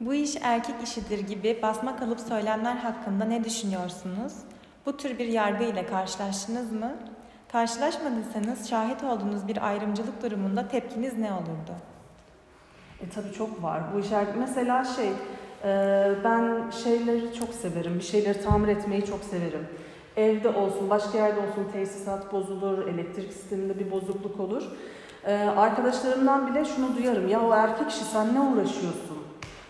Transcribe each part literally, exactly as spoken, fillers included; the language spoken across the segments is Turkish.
"Bu iş erkek işidir" gibi basma kalıp söylemler hakkında ne düşünüyorsunuz? Bu tür bir yargı ile karşılaştınız mı? Karşılaşmadıysanız şahit olduğunuz bir ayrımcılık durumunda tepkiniz ne olurdu? E, tabii çok var. Bu iş erkek... Mesela şey, e, ben şeyleri çok severim. Bir şeyleri tamir etmeyi çok severim. Evde olsun, başka yerde olsun tesisat bozulur, elektrik sisteminde bir bozukluk olur. Ee, arkadaşlarımdan bile şunu duyarım, ya o erkek işi sen ne uğraşıyorsun?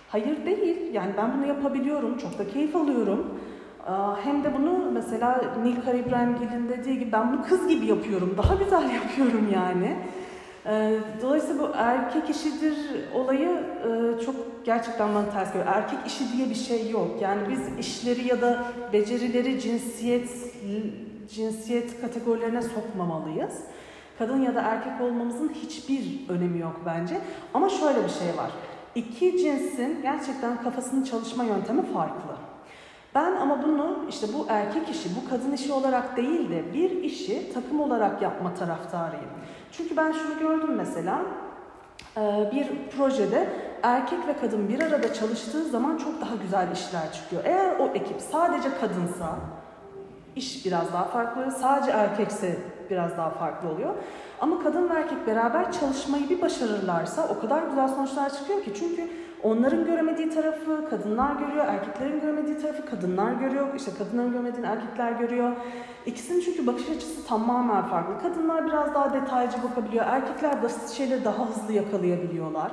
Hayır değil, yani ben bunu yapabiliyorum, çok da keyif alıyorum. Ee, hem de bunu mesela Nil Karibrengil'in dediği gibi ben bunu kız gibi yapıyorum, daha güzel yapıyorum yani. Ee, dolayısıyla bu erkek işidir olayı e, çok gerçekten bana ters geliyor. Erkek işi diye bir şey yok. Yani biz işleri ya da becerileri cinsiyet cinsiyet kategorilerine sokmamalıyız. Kadın ya da erkek olmamızın hiçbir önemi yok bence. Ama şöyle bir şey var. İki cinsin gerçekten kafasının çalışma yöntemi farklı. Ben ama bunu işte bu erkek işi, bu kadın işi olarak değil de bir işi takım olarak yapma taraftarıyım. Çünkü ben şunu gördüm mesela, bir projede erkek ve kadın bir arada çalıştığı zaman çok daha güzel işler çıkıyor. Eğer o ekip sadece kadınsa iş biraz daha farklı oluyor, sadece erkekse biraz daha farklı oluyor. Ama kadın ve erkek beraber çalışmayı bir başarırlarsa o kadar güzel sonuçlar çıkıyor ki, çünkü onların göremediği tarafı kadınlar görüyor, erkeklerin göremediği tarafı kadınlar görüyor, işte kadınların göremediğini erkekler görüyor. İkisinin çünkü bakış açısı tamamen farklı. Kadınlar biraz daha detaycı bakabiliyor, erkekler basit şeyleri daha hızlı yakalayabiliyorlar,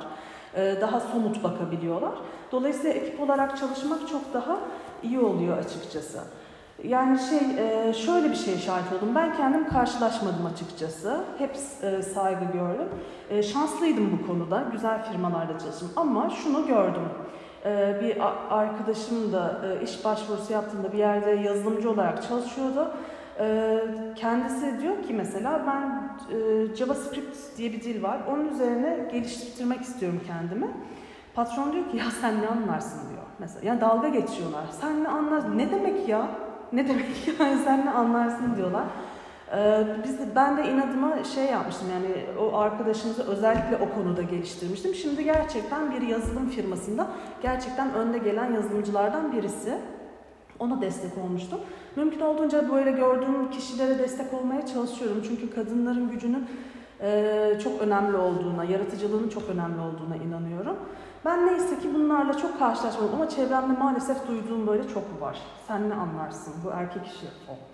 daha somut bakabiliyorlar. Dolayısıyla ekip olarak çalışmak çok daha iyi oluyor açıkçası. Yani şey, şöyle bir şeye şahit oldum. Ben kendim karşılaşmadım açıkçası. Hep saygı gördüm. Şanslıydım bu konuda. Güzel firmalarda çalıştım. Ama şunu gördüm. Bir arkadaşım da iş başvurusu yaptığında bir yerde yazılımcı olarak çalışıyordu. Kendisi diyor ki mesela, ben JavaScript diye bir dil var. Onun üzerine geliştirmek istiyorum kendimi. Patron diyor ki, ya sen ne anlarsın diyor. Mesela yani dalga geçiyorlar. Sen ne anlarsın? Ne demek ya? Ne demek yani sen ne anlarsın diyorlar. Ee, biz de, ben de inadıma şey yapmıştım, yani o arkadaşımızı özellikle o konuda geliştirmiştim. Şimdi gerçekten bir yazılım firmasında gerçekten önde gelen yazılımcılardan birisi. Ona destek olmuştum. Mümkün olduğunca böyle gördüğüm kişilere destek olmaya çalışıyorum. Çünkü kadınların gücünün e, çok önemli olduğuna, yaratıcılığının çok önemli olduğuna inanıyorum. Ben neyse ki bunlarla çok karşılaşmadım ama çevremde maalesef duyduğum böyle çok var. Sen ne anlarsın? Bu erkek işi o.